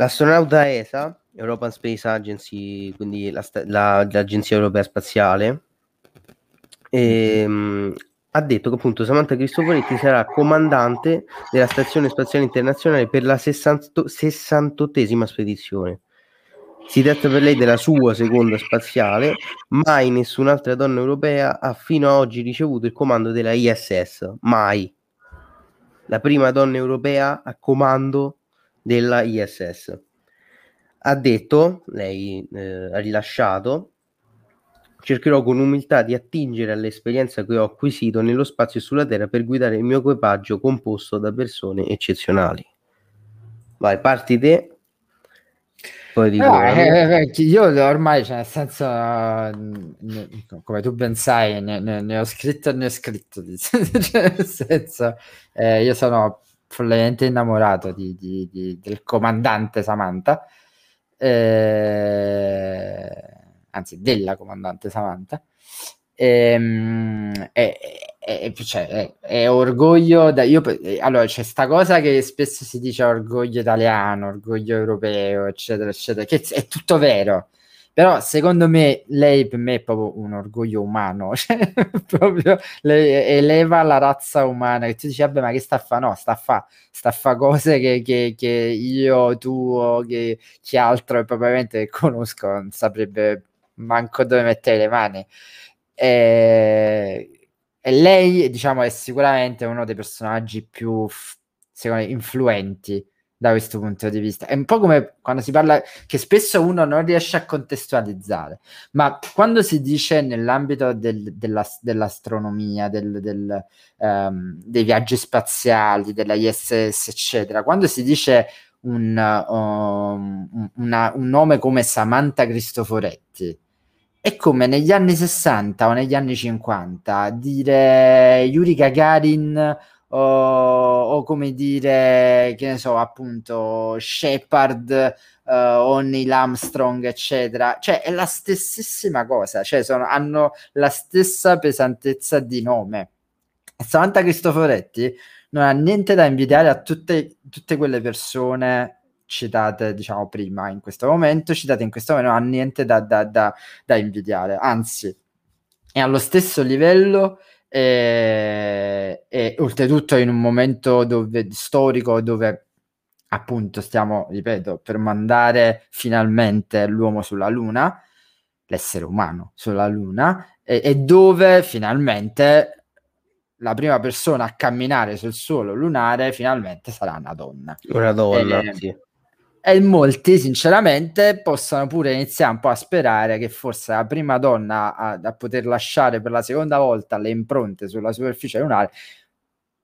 L'astronauta E S A, European Space Agency, quindi la, la, l'agenzia europea spaziale, e, mh, ha detto che appunto Samantha Cristoforetti sarà comandante della Stazione Spaziale Internazionale per la sessantottesima spedizione. Si tratta per lei della sua seconda spaziale, mai nessun'altra donna europea ha fino ad oggi ricevuto il comando della I S S, mai. La prima donna europea a comando della I S S. Ha detto, lei eh, ha rilasciato: cercherò con umiltà di attingere all'esperienza che ho acquisito nello spazio e sulla Terra per guidare il mio equipaggio composto da persone eccezionali. Vai, parti te. Poi dico, no, eh, eh, io ormai, cioè, nel senso, ne, come tu ben sai, ne, ne, ne ho scritto e ne ho scritto. Cioè, nel senso, eh, io sono follemente innamorato di, di, di, del comandante Samantha, eh, anzi della comandante Samantha, e, e, e, cioè, è, è orgoglio da, io, allora c'è sta cosa che spesso si dice orgoglio italiano, orgoglio europeo, eccetera eccetera, che è tutto vero, però secondo me lei per me è proprio un orgoglio umano, cioè, proprio le, eleva la razza umana, che tu dici vabbè, ma che sta a fa? No, sta a fa, sta a fa cose che, che, che io, tu, che chi altro probabilmente conosco non saprebbe manco dove mettere le mani, e, e lei, diciamo, è sicuramente uno dei personaggi più, secondo me, influenti da questo punto di vista. È un po' come quando si parla, che spesso uno non riesce a contestualizzare, ma quando si dice nell'ambito del, della, dell'astronomia, del, del, um, dei viaggi spaziali, della I S S, eccetera, quando si dice un, um, una, un nome come Samantha Cristoforetti, è come negli anni sessanta o negli anni cinquanta dire Yuri Gagarin, O, o come dire, che ne so, appunto Shepard, uh, o Neil Armstrong, eccetera. Cioè è la stessissima cosa, cioè sono, hanno la stessa pesantezza di nome. Samantha Cristoforetti non ha niente da invidiare a tutte, tutte quelle persone citate, diciamo, prima, in questo momento, citate in questo momento, non ha niente da, da, da, da invidiare, anzi è allo stesso livello. E, e oltretutto in un momento dove, storico, dove appunto stiamo, ripeto, per mandare finalmente l'uomo sulla Luna, l'essere umano sulla Luna, e, e dove finalmente la prima persona a camminare sul suolo lunare finalmente sarà una donna, una donna, e, sì. E molti sinceramente possano pure iniziare un po' a sperare che forse la prima donna a, a poter lasciare per la seconda volta le impronte sulla superficie lunare,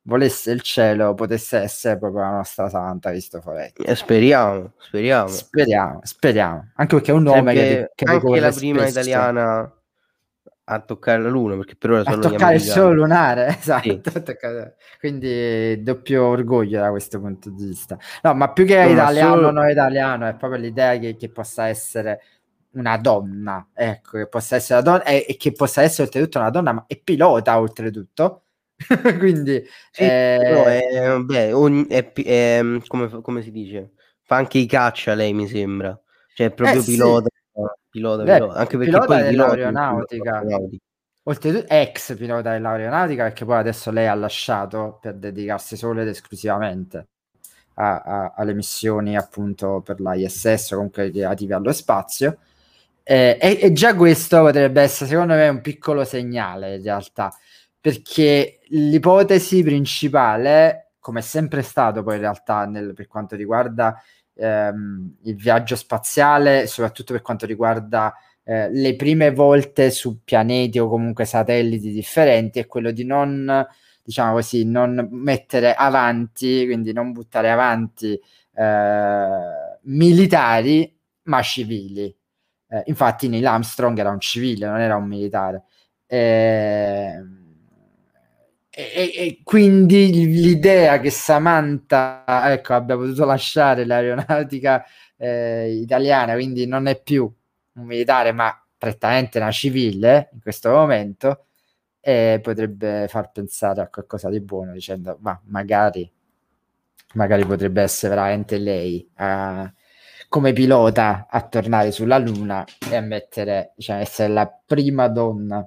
volesse il cielo, potesse essere proprio la nostra Samantha Cristoforetti. Eh, speriamo, speriamo. Speriamo, speriamo. Anche perché è un nome che, che anche la prima spesso italiana a toccare la luna, perché per ora sono a toccare il cielo lunare, esatto, sì. Quindi doppio orgoglio da questo punto di vista. No, ma più che no, italiano solo... non italiano, è proprio l'idea che, che possa essere una donna, ecco, che possa essere una donna e, e che possa essere oltretutto una donna, ma è pilota oltretutto. Quindi sì, eh... no, è, beh, ogni, è, è, come, come si dice, fa anche i caccia lei, mi sembra, cioè è proprio eh, pilota. Sì. Pilota, Beh, pilota, anche perché pilota poi dell'aeronautica, oltretutto ex pilota dell'aeronautica, perché poi adesso lei ha lasciato per dedicarsi solo ed esclusivamente a, a, alle missioni appunto per la I S S, comunque relative allo spazio, eh, e, e già questo potrebbe essere secondo me un piccolo segnale in realtà, perché l'ipotesi principale, come è sempre stato poi in realtà nel, per quanto riguarda Ehm, il viaggio spaziale, soprattutto per quanto riguarda eh, le prime volte su pianeti o comunque satelliti differenti, è quello di non, diciamo così, non mettere avanti, quindi non buttare avanti eh, militari ma civili. Eh, infatti Neil Armstrong era un civile, non era un militare. Eh, E, e quindi l'idea che Samantha, ecco, abbia potuto lasciare l'aeronautica eh, italiana, quindi non è più un militare ma prettamente una civile in questo momento, eh, potrebbe far pensare a qualcosa di buono, dicendo ma magari magari potrebbe essere veramente lei a, come pilota a tornare sulla Luna e a mettere, diciamo, essere la prima donna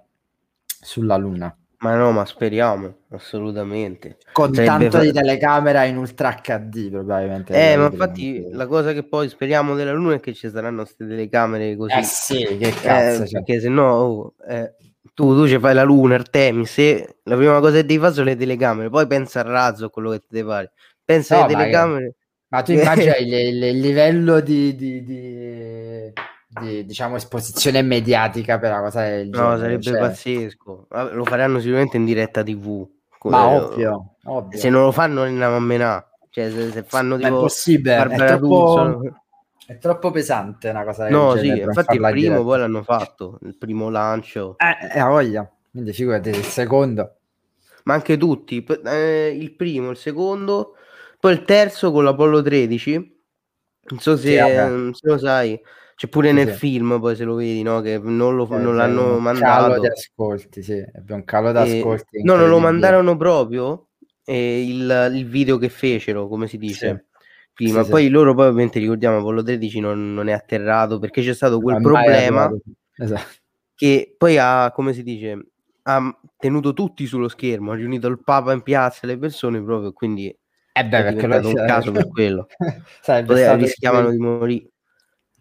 sulla Luna. Ma no, ma speriamo, assolutamente. Con sarebbe tanto di telecamera in ultra H D probabilmente. Eh, ma infatti la cosa che poi speriamo della Luna è che ci saranno queste telecamere così. Eh sì, che cazzo. Eh, cioè. Perché se no oh, eh, tu, tu ci fai la Luna, Artemis, se la prima cosa che devi fare sono le telecamere, poi pensa al razzo a quello che ti devi fare. Pensa no, alle ma telecamere. Che... Ma tu immagina il livello di... di, di... Di, diciamo esposizione mediatica per la cosa del genere. No, sarebbe cioè... pazzesco. Lo faranno sicuramente in diretta tivù. Ma lo... ovvio, ovvio. Se non lo fanno è una mammenà. Cioè, se, se fanno tipo... È impossibile, è troppo... è troppo pesante una cosa del no, genere. No, sì, infatti il primo diretta. Poi l'hanno fatto, il primo lancio. Eh, ha voglia. Quindi figurati, il secondo. Ma anche tutti, eh, il primo, il secondo, poi il terzo con l'Apollo tredici. Non so se, sì, eh, se lo sai... C'è pure sì, nel sì. film, poi se lo vedi, no? Che non, lo, eh, non l'hanno mandato. Un calo di ascolti, sì. Ebbe un calo di ascolti. No, non lo mandarono proprio eh, il, il video che fecero, come si dice. Sì. Prima. Sì, poi sì. loro, poi ovviamente ricordiamo, Apollo tredici non, non è atterrato perché c'è stato quel ormai problema esatto. che poi ha, come si dice, ha tenuto tutti sullo schermo, ha riunito il Papa in piazza, le persone proprio, quindi eh beh, è diventato un c'era... caso per quello. Poi rischiavano di morire.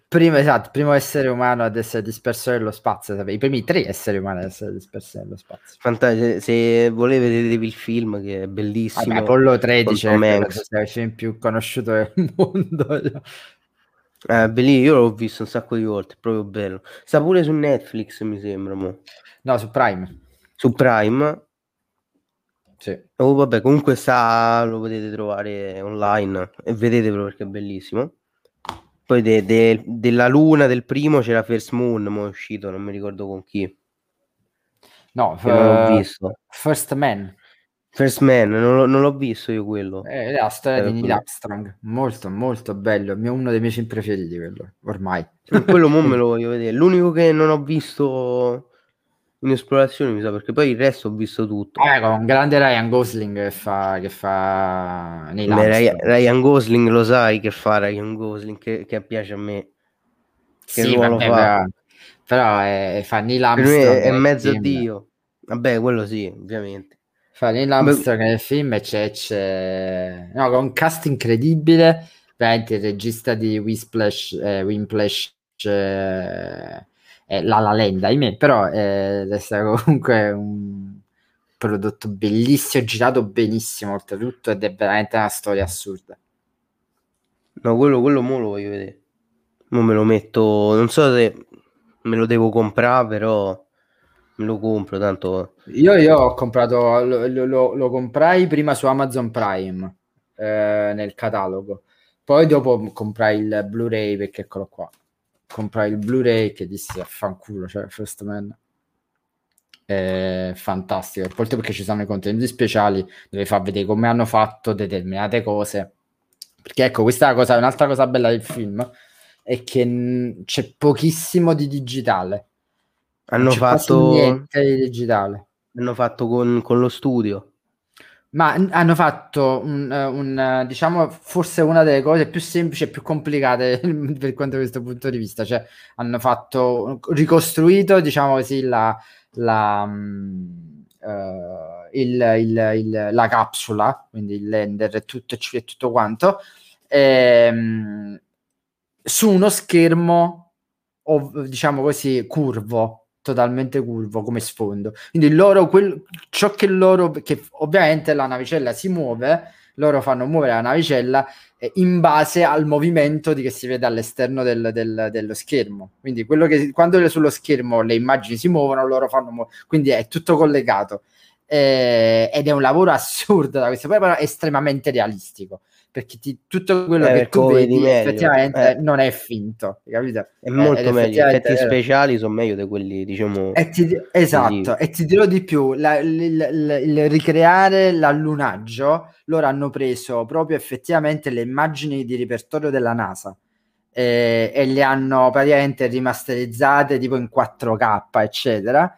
Primo, esatto, primo essere umano ad essere disperso nello spazio, sapete? I primi tre esseri umani ad essere dispersi nello spazio. Fantastico. Se volete vedetevi il film che è bellissimo. Vabbè, Apollo tredici è il film più conosciuto del mondo. Eh, bellissimo, io l'ho visto un sacco di volte, è proprio bello. Sta pure su Netflix, mi sembra. Mo. No, su Prime. Su Prime? Sì. Oh, vabbè, comunque sta, lo potete trovare online e vedetelo perché è bellissimo. Poi de, de, della Luna del primo c'era First Man, mo è uscito, non mi ricordo con chi. No, f- non l'ho visto. First Man. First Man, non, non l'ho visto io quello. È la storia eh, di Neil Armstrong, molto molto bello, è uno dei miei film preferiti quello, ormai. Quello mo me lo voglio vedere, l'unico che non ho visto in esplorazione mi sa, perché poi il resto ho visto tutto. Eh, con un grande Ryan Gosling che fa che fa Neil Armstrong. Ryan Gosling lo sai che fa Ryan Gosling che, che piace a me che sì, ruolo vabbè, fa però è, fa Neil Armstrong per me è mezzo film. Dio vabbè quello sì ovviamente fa Neil Armstrong nel film e c'è, c'è no con un cast incredibile veramente il regista di Whiplash eh, Whiplash eh, Eh, la La Land, ahimè, però eh, è stato comunque un prodotto bellissimo, girato benissimo oltretutto ed è veramente una storia assurda. No, quello, quello mo lo voglio vedere. Mo me lo metto, non so se me lo devo comprare, però me lo compro, tanto... Io, io ho comprato, lo, lo, lo comprai prima su Amazon Prime, eh, nel catalogo. Poi dopo comprai il Blu-ray, perché eccolo qua. Comprai il Blu-ray che dissi affanculo, cioè First Man. Eh, fantastico, poi perché ci sono i contenuti speciali dove fa vedere come hanno fatto determinate cose, perché ecco, questa è una cosa, un'altra cosa bella del film è che n- c'è pochissimo di digitale, hanno fatto niente di digitale, hanno fatto con, con lo studio, ma n- hanno fatto un, un, diciamo, forse una delle cose più semplici e più complicate per quanto a questo punto di vista, cioè hanno fatto, ricostruito, diciamo così, la La, um, uh, il, il, il, la capsula, quindi il lander e tutto, tutto quanto, ehm, su uno schermo, ov- diciamo così, curvo, totalmente curvo come sfondo. Quindi loro, quel, ciò che loro, che ovviamente la navicella si muove, loro fanno muovere la navicella eh, in base al movimento di che si vede all'esterno del, del, dello schermo. Quindi quello che quando è sullo schermo le immagini si muovono, loro fanno mu- quindi è tutto collegato. Eh, ed è un lavoro assurdo da questo, però estremamente realistico, perché ti, tutto quello eh, che tu vedi meglio, effettivamente eh. non è finto, capito? È molto eh, meglio, gli effetti è... speciali sono meglio di quelli, diciamo... E ti, esatto, così. E ti dirò di più, la, il, il, il ricreare l'allunaggio, loro hanno preso proprio effettivamente le immagini di repertorio della NASA eh, e le hanno praticamente rimasterizzate tipo in quattro K, eccetera,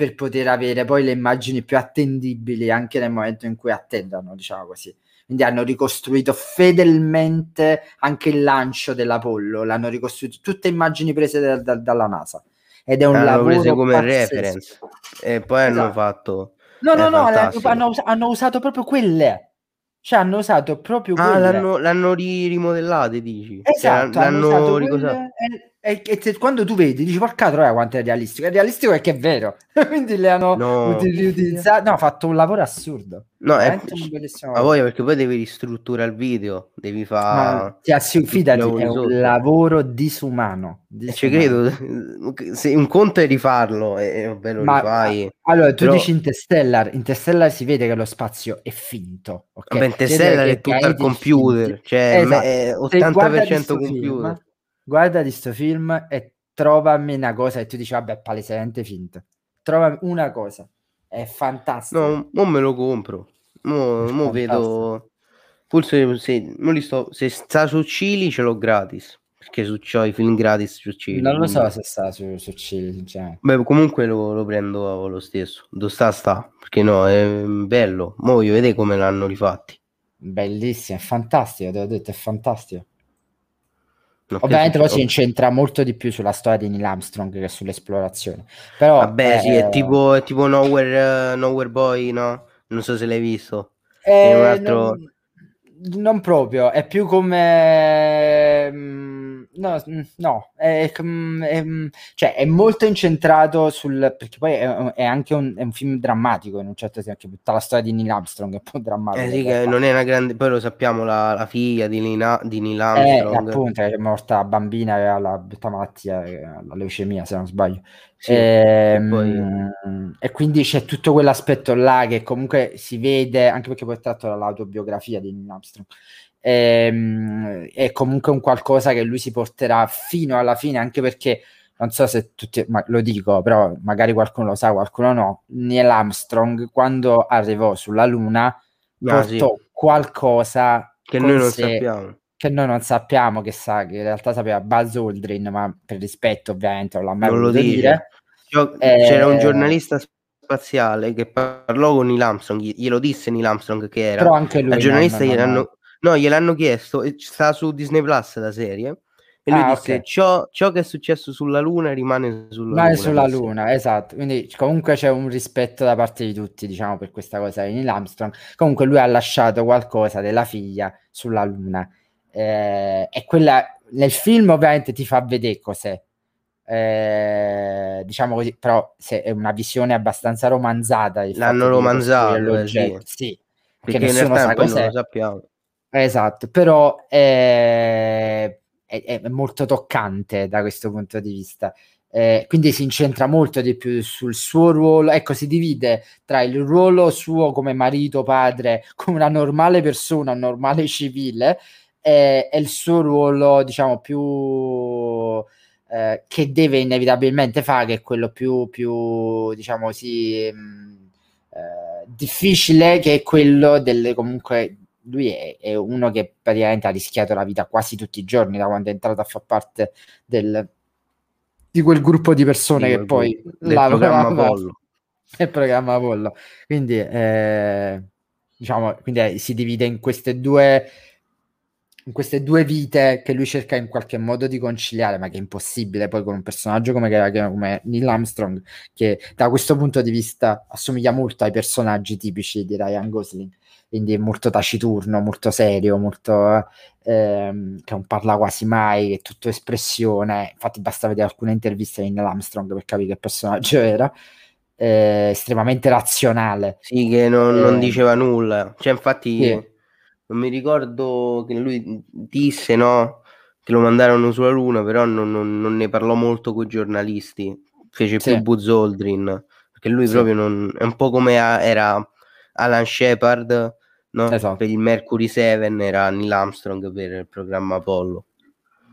per poter avere poi le immagini più attendibili anche nel momento in cui attendono, diciamo così. Quindi hanno ricostruito fedelmente anche il lancio dell'Apollo, l'hanno ricostruito, tutte immagini prese da, da, dalla NASA. Ed è un lavoro prese come pazzesco. Reference. E poi esatto. hanno fatto... No, no, no, hanno, hanno usato proprio quelle. Cioè hanno usato proprio quelle. Ah, l'hanno, l'hanno ri- rimodellate, dici? Esatto, cioè, l'hanno, l'hanno ricosato. E, e se, quando tu vedi dici porca troia quanto è realistico, è realistico perché è vero. Quindi le hanno no. utilizzato, no, ha fatto un lavoro assurdo, no, è, ma poi perché poi devi ristrutturare il video, devi fare, ti affidati, è un sotto. lavoro disumano, disumano. Ci credo, se un conto è rifarlo e vabbè lo ma, rifai, allora tu però... dici Interstellar Interstellar si vede che lo spazio è finto, okay? Vabbè, Interstellar è tutto al computer finti. Cioè esatto. è ottanta per cento computer film, guarda di sto film e trovami una cosa e tu dici vabbè è palesemente finto, trovami una cosa, è fantastico. No, non me lo compro, mo, mo vedo forse se, non li sto, se sta su Cili ce l'ho gratis, perché su c'ho i film gratis su Cili, non lo so quindi. Se sta su, su Cili sinceramente. Beh, comunque lo, lo prendo lo stesso, dove sta sta, perché no è bello, mo voglio vedere come l'hanno rifatti, bellissimo, è fantastico, te l'ho detto, è fantastico. No, ovviamente poi si incentra molto di più sulla storia di Neil Armstrong che sull'esplorazione, però vabbè eh, sì è tipo, è tipo Nowhere, uh, Nowhere Boy, no? Non so se l'hai visto, eh, è un altro... non, non proprio, è più come no, no è, è, cioè è molto incentrato sul, perché poi è, è anche un, è un film drammatico in un certo senso, tutta la storia di Neil Armstrong è un po' drammatica, eh sì, che non è una grande, poi lo sappiamo la, la figlia di Neil, di Neil Armstrong eh, appunto è morta bambina, aveva la brutta malattia, la leucemia se non sbaglio, sì, e, e, poi... mh, e quindi c'è tutto quell'aspetto là che comunque si vede, anche perché poi tratto l'autobiografia di Neil Armstrong È, è comunque un qualcosa che lui si porterà fino alla fine, anche perché non so se tutti, ma lo dico però magari qualcuno lo sa, qualcuno no, Neil Armstrong quando arrivò sulla Luna portò sì. qualcosa che noi non sé, sappiamo che noi non sappiamo che, sa, che in realtà sapeva Buzz Aldrin, ma per rispetto ovviamente non l'ha mai voluto dire. C'era eh, un giornalista spaziale che parlò con Neil Armstrong, glielo disse Neil Armstrong che era, però anche lui la giornalista gliel'hanno No, gliel'hanno chiesto, sta su Disney Plus la serie, e lui ah, disse okay. ciò, ciò che è successo sulla Luna rimane sulla rimane Luna. Sulla Luna, esatto, quindi comunque c'è un rispetto da parte di tutti, diciamo, per questa cosa di Neil Armstrong. Comunque lui ha lasciato qualcosa della figlia sulla Luna, eh, e quella nel film ovviamente ti fa vedere cos'è, eh, diciamo così, però se è una visione abbastanza romanzata. L'hanno romanzato, sì, sì, perché, perché nessuno sa cos'è. Lo sappiamo. Esatto, però è, è, è molto toccante da questo punto di vista. Eh, quindi si incentra molto di più sul suo ruolo, ecco, si divide tra il ruolo suo come marito, padre, come una normale persona, un normale civile, eh, e il suo ruolo, diciamo, più eh, che deve inevitabilmente fare, che è quello più, più diciamo, sì, mh, eh, difficile, che è quello del, comunque lui è, è uno che praticamente ha rischiato la vita quasi tutti i giorni da quando è entrato a far parte del di quel gruppo di persone di che poi lavorava nel programma Apollo. Quindi eh, diciamo quindi si divide in queste due in queste due vite che lui cerca in qualche modo di conciliare, ma che è impossibile poi con un personaggio come, come Neil Armstrong, che da questo punto di vista assomiglia molto ai personaggi tipici di Ryan Gosling, quindi molto taciturno, molto serio, molto ehm, che non parla quasi mai, è tutto espressione. Infatti basta vedere alcune interviste di Neil Armstrong per capire che personaggio era, eh, estremamente razionale. Sì, che non, eh, non diceva nulla, cioè infatti sì. Non mi ricordo che lui disse, no, che lo mandarono sulla Luna, però non, non, non ne parlò molto con i giornalisti, fece sì. più Buzz Aldrin, perché lui sì. proprio non... è un po' come a, era Alan Shepard, no? Esatto. Per il Mercury sette era Neil Armstrong per il programma Apollo.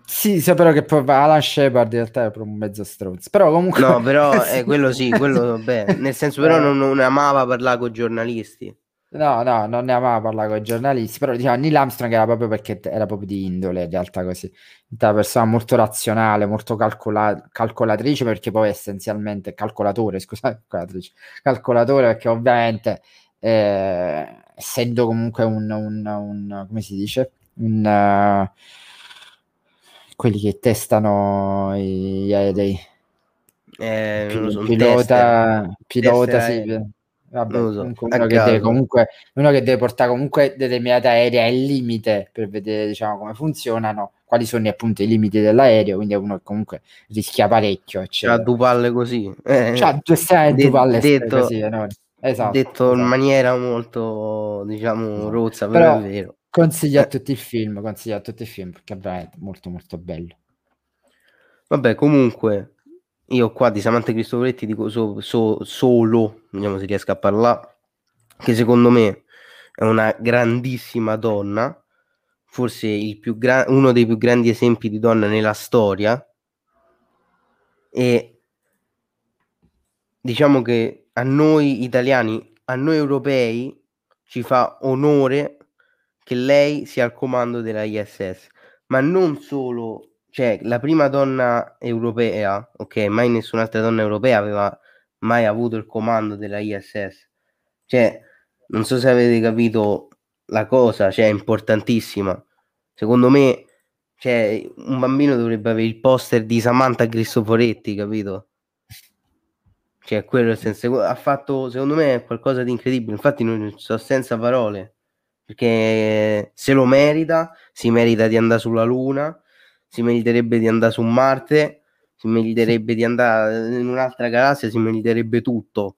Sì, so però che poi Alan Shepard in realtà è proprio un mezzo stronzo, però comunque no, però eh, quello sì, quello vabbè, nel senso però non, non amava parlare con i giornalisti. No, no, non ne amava parlare con i giornalisti, però diciamo Neil Armstrong era proprio perché era proprio di indole in realtà così, una persona molto razionale, molto calcola- calcolatrice, perché poi essenzialmente calcolatore, scusate, calcolatrice, calcolatore perché ovviamente Eh, essendo comunque un, un, un come si dice un uh, quelli che testano gli aerei, eh, Pil- so, pilota pilota sì, vabbè, so. comunque, uno, che deve, comunque, uno che deve portare comunque determinati aerei al limite per vedere, diciamo, come funzionano, quali sono appunto i limiti dell'aereo, quindi uno che comunque rischia parecchio, eccetera. C'ha due palle così, eh, c'ha due de- palle detto... così enormi. Esatto, detto esatto. in maniera molto, diciamo, rozza, però, però è vero. Consiglio a tutti i film, consiglio a tutti i film perché è veramente molto molto bello. Vabbè, comunque io qua di Samantha Cristoforetti dico so, so, solo, vediamo se riesco a parlare, che secondo me è una grandissima donna, forse il più gra- uno dei più grandi esempi di donna nella storia, e diciamo che a noi italiani, a noi europei, ci fa onore che lei sia al comando della I S S, ma non solo, cioè la prima donna europea, ok, mai nessun'altra donna europea aveva mai avuto il comando della I S S, cioè non so se avete capito la cosa, cioè è importantissima, secondo me, cioè un bambino dovrebbe avere il poster di Samantha Cristoforetti, capito? Cioè, quello senso, ha fatto, secondo me, qualcosa di incredibile. Infatti non sto senza parole, perché se lo merita, si merita di andare sulla Luna, si meriterebbe di andare su Marte, si meriterebbe di andare in un'altra galassia, si meriterebbe tutto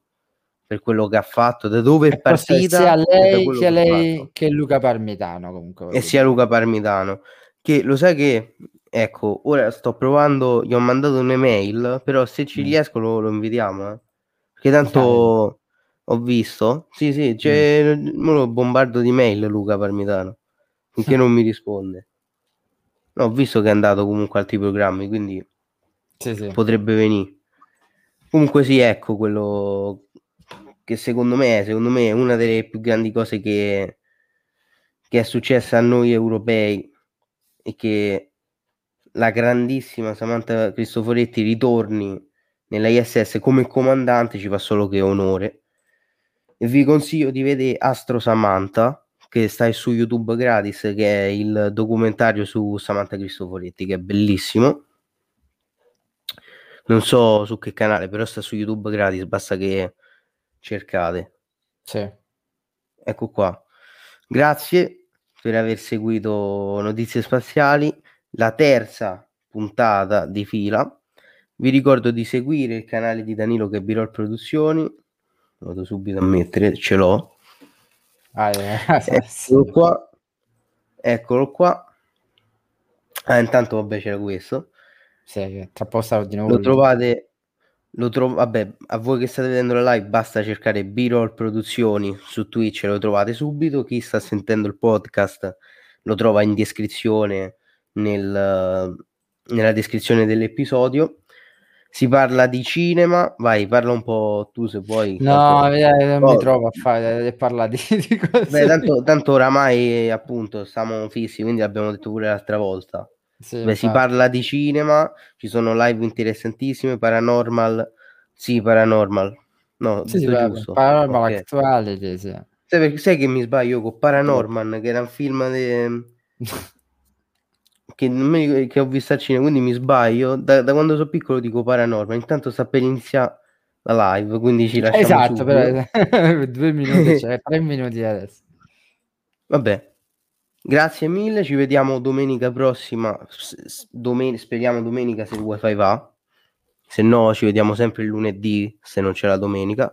per quello che ha fatto, da dove è partita. Sia lei, sia che, lei che Luca Parmitano, comunque. E sia Luca Parmitano. Che lo sai che... Ecco, ora sto provando, gli ho mandato un'email, però se ci mm. riesco lo, lo invitiamo, eh. Perché tanto ho visto, sì sì, c'è, mm. me lo bombardo di mail Luca Parmitano, finché non mi risponde. No, ho visto che è andato comunque a altri programmi, quindi sì, sì. potrebbe venire. Comunque sì, ecco, quello che secondo me è, secondo me è una delle più grandi cose che, che è successa a noi europei, e che la grandissima Samantha Cristoforetti ritorni nella I S S come comandante, ci fa solo che onore. E vi consiglio di vedere Astro Samantha, che sta su YouTube gratis, che è il documentario su Samantha Cristoforetti, che è bellissimo, non so su che canale, però sta su YouTube gratis, basta che cercate. Sì. Ecco qua, grazie per aver seguito Notizie Spaziali, la terza puntata di fila. Vi ricordo di seguire il canale di Danilo, che è B-Roll Produzioni, vado subito a mettere, ce l'ho ah, eh. Ecco qua. Eccolo qua. Ah, intanto vabbè, c'era questo. Sì, tra poco di nuovo. Lo trovate... Lo trovo, vabbè, a voi che state vedendo la live basta cercare B-Roll Produzioni su Twitch e lo trovate subito. Chi sta sentendo il podcast lo trova in descrizione, nel, nella descrizione dell'episodio. Si parla di cinema, vai, parla un po' tu se vuoi. No, eh, non oh. mi trovo a fare parlare di, di cose. Beh, tanto, tanto oramai appunto siamo fissi, quindi l'abbiamo detto pure l'altra volta. Sì, beh, si parla di cinema, ci sono live interessantissime, paranormal, sì, paranormal, no, sì, giusto. Paranormal, okay. Attuale, sì. sai, sai che mi sbaglio con Paranorman, oh. che era un film de... che, me, che ho visto al cinema, quindi mi sbaglio, da, da quando sono piccolo dico Paranormal, intanto sta per iniziare la live, quindi ci lasciamo esatto, subito. Però, due minuti, cioè tre minuti adesso. Vabbè. Grazie mille, ci vediamo domenica prossima, domen- speriamo domenica se il wifi va, se no ci vediamo sempre il lunedì se non c'è la domenica,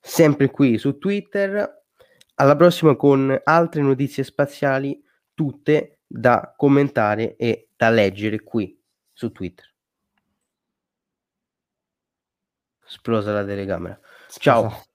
sempre qui su Twitter. Alla prossima con altre notizie spaziali, tutte da commentare e da leggere qui su Twitter. Esplosa la telecamera. Ciao.